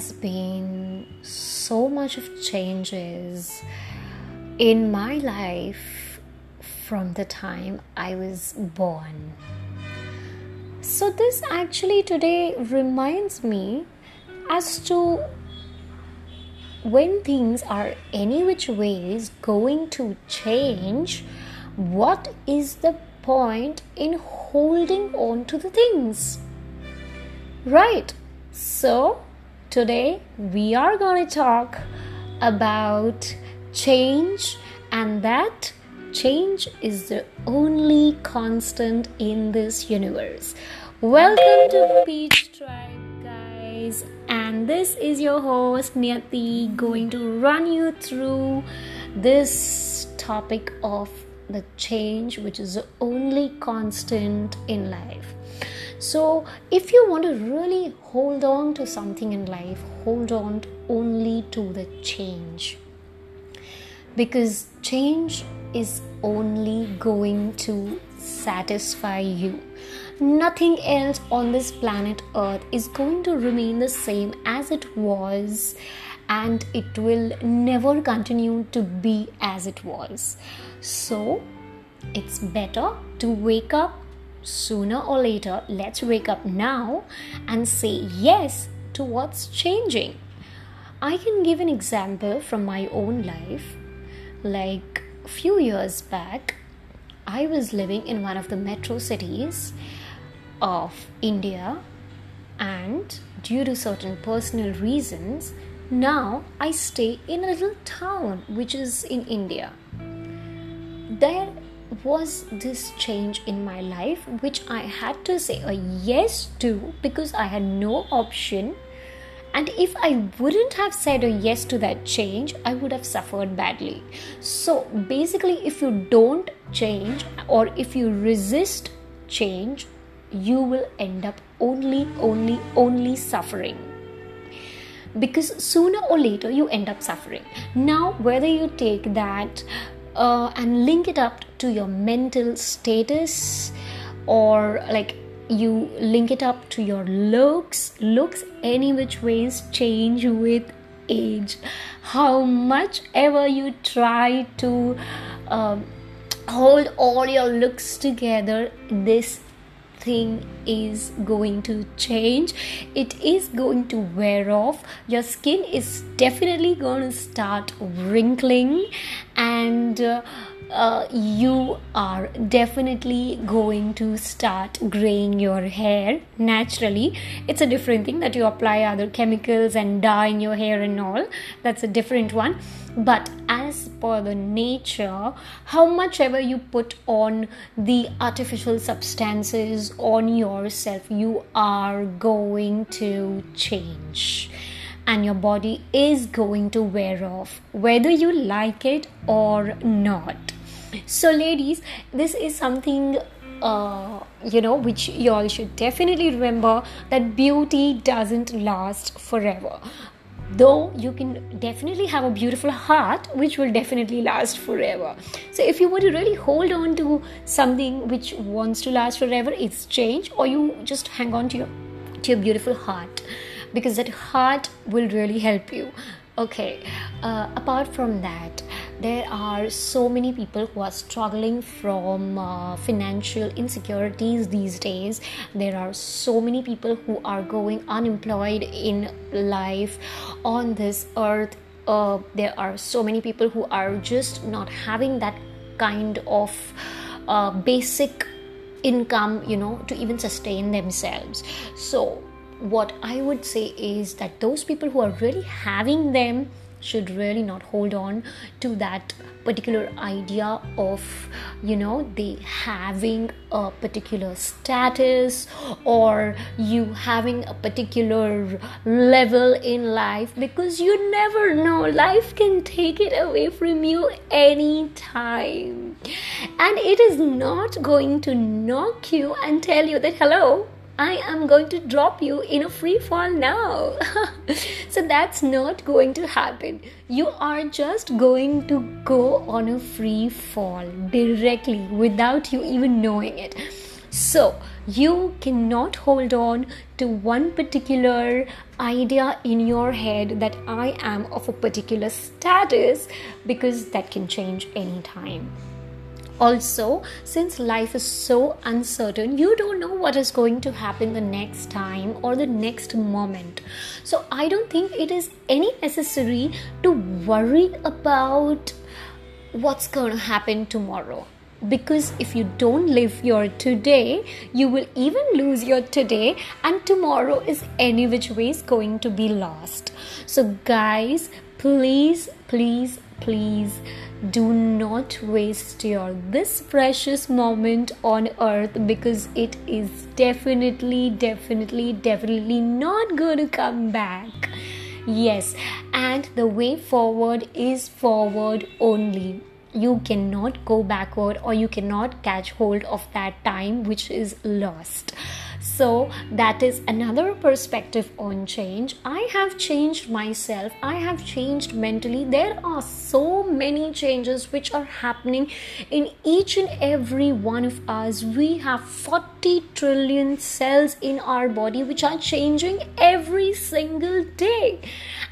has been so much of changes in my life from the time I was born. So this actually today reminds me as to when things are any which ways going to change, what is the point in holding on to the things, right? So today we are going to talk about change, and that change is the only constant in this universe. Welcome to Peach Tribe, guys, and this is your host Niyati, going to run you through this topic of the change, which is the only constant in life. So if you want to really hold on to something in life, hold on only to the change, because change is only going to satisfy you. Nothing else on this planet Earth is going to remain the same as it was, and it will never continue to be as it was. So it's better to wake up sooner or later. Let's wake up now and say yes to what's changing. I can give an example from my own life. Like a few years back, I was living in one of the metro cities of India, and due to certain personal reasons, now I stay in a little town which is in India. There was this change in my life which I had to say a yes to, because I had no option. And if I wouldn't have said a yes to that change, I would have suffered badly. So basically, if you don't change, or if you resist change, you will end up only suffering. Because sooner or later, you end up suffering. Now, whether you take that and link it up to your mental status, or like you link it up to your looks any which ways change with age. How much ever you try to hold all your looks together, this thing is going to change. It is going to wear off. Your skin is definitely going to start wrinkling, and you are definitely going to start graying your hair naturally. It's a different thing that you apply other chemicals and dye in your hair and all. That's a different one. But as per the nature, how much ever you put on the artificial substances on yourself, you are going to change. And your body is going to wear off, whether you like it or not. So ladies, this is something which you all should definitely remember, that beauty doesn't last forever. Though you can definitely have a beautiful heart, which will definitely last forever. So if you want to really hold on to something which wants to last forever, it's change, or you just hang on to your beautiful heart, because that heart will really help you. Okay, apart from that, there are so many people who are struggling from financial insecurities these days. There are so many people who are going unemployed in life on this earth. There are so many people who are just not having that kind of basic income, to even sustain themselves. So what I would say is that those people who are really having them should really not hold on to that particular idea of, they having a particular status, or you having a particular level in life, because you never know. Life can take it away from you anytime. And it is not going to knock you and tell you that, hello, I am going to drop you in a free fall now. So that's not going to happen. You are just going to go on a free fall directly without you even knowing it. So you cannot hold on to one particular idea in your head that I am of a particular status, because that can change anytime. Also, since life is so uncertain, you don't know what is going to happen the next time or the next moment. So I don't think it is any necessary to worry about what's going to happen tomorrow. Because if you don't live your today, you will even lose your today, and tomorrow is any which way is going to be lost. So guys, please do not waste your this precious moment on earth, because it is definitely not going to come back. Yes, and the way forward is forward only. You cannot go backward, or you cannot catch hold of that time which is lost. So that is another perspective on change. I have changed myself. I have changed mentally. There are so many changes which are happening in each and every one of us. We have 40 trillion cells in our body which are changing every single day.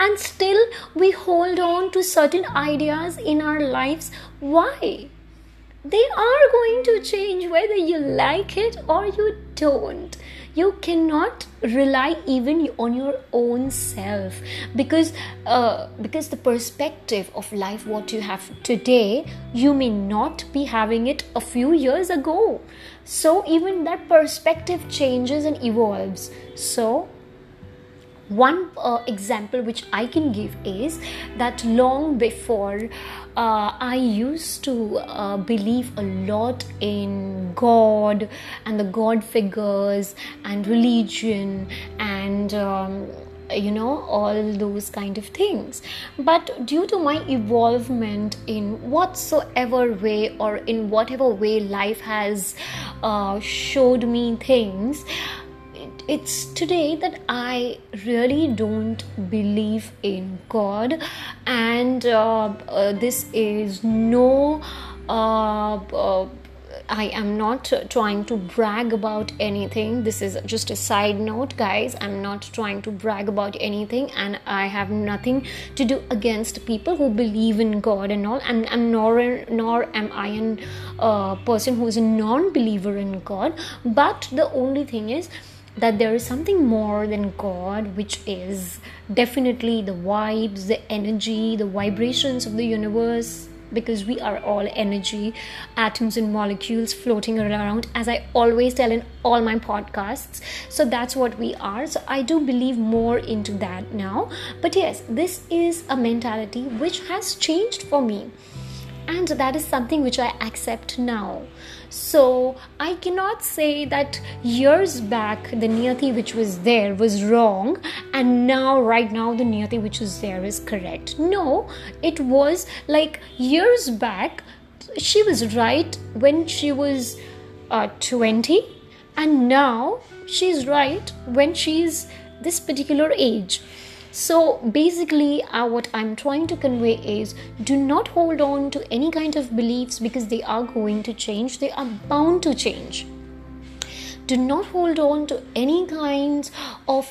And still we hold on to certain ideas in our lives. Why? They are going to change whether you like it or you don't. You cannot rely even on your own self, because the perspective of life what you have today, you may not be having it a few years ago. So even that perspective changes and evolves. So one example which I can give is that long before I used to believe a lot in God and the God figures and religion and all those kind of things. But due to my involvement in whatsoever way or in whatever way life has showed me things, it's today that I really don't believe in God, and this is no, I am not trying to brag about anything. This is just a side note, guys. I'm not trying to brag about anything, and I have nothing to do against people who believe in God and all. And I'm nor am I an person who is a non-believer in God. But the only thing is that there is something more than God, which is definitely the vibes, the energy, the vibrations of the universe, because we are all energy, atoms and molecules floating around, as I always tell in all my podcasts. So that's what we are. So I do believe more into that now. But yes, this is a mentality which has changed for me. And that is something which I accept now. So I cannot say that years back the niyati which was there was wrong, and now right now the niyati which is there is correct. No, it was like years back she was right when she was 20, and now she's right when she's this particular age. So basically, what I'm trying to convey is, do not hold on to any kind of beliefs, because they are going to change. They are bound to change. Do not hold on to any kinds of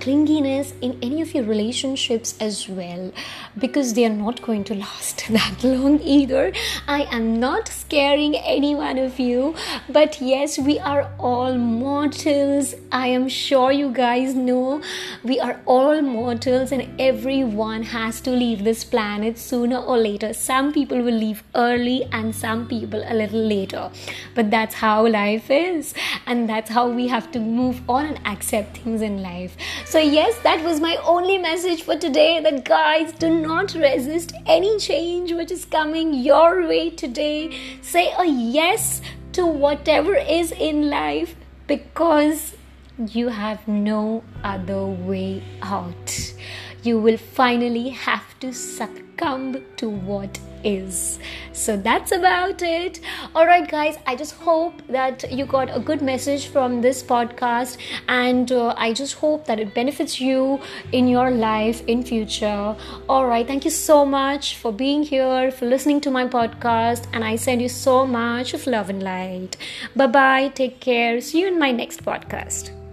clinginess in any of your relationships as well, because they are not going to last that long either. I am not scaring any one of you, but yes, we are all mortals. I am sure you guys know we are all mortals, and everyone has to leave this planet sooner or later. Some people will leave early and some people a little later, but that's how life is. And that's how we have to move on and accept things in life. So yes, that was my only message for today, that guys, do not resist any change which is coming your way today. Say a yes to whatever is in life, because you have no other way out. you will finally have to succumb to what is. So that's about it. Alright guys, I just hope that you got a good message from this podcast, and I just hope that it benefits you in your life in future. Alright, thank you so much for being here, for listening to my podcast, and I send you so much of love and light. Bye bye, take care, see you in my next podcast.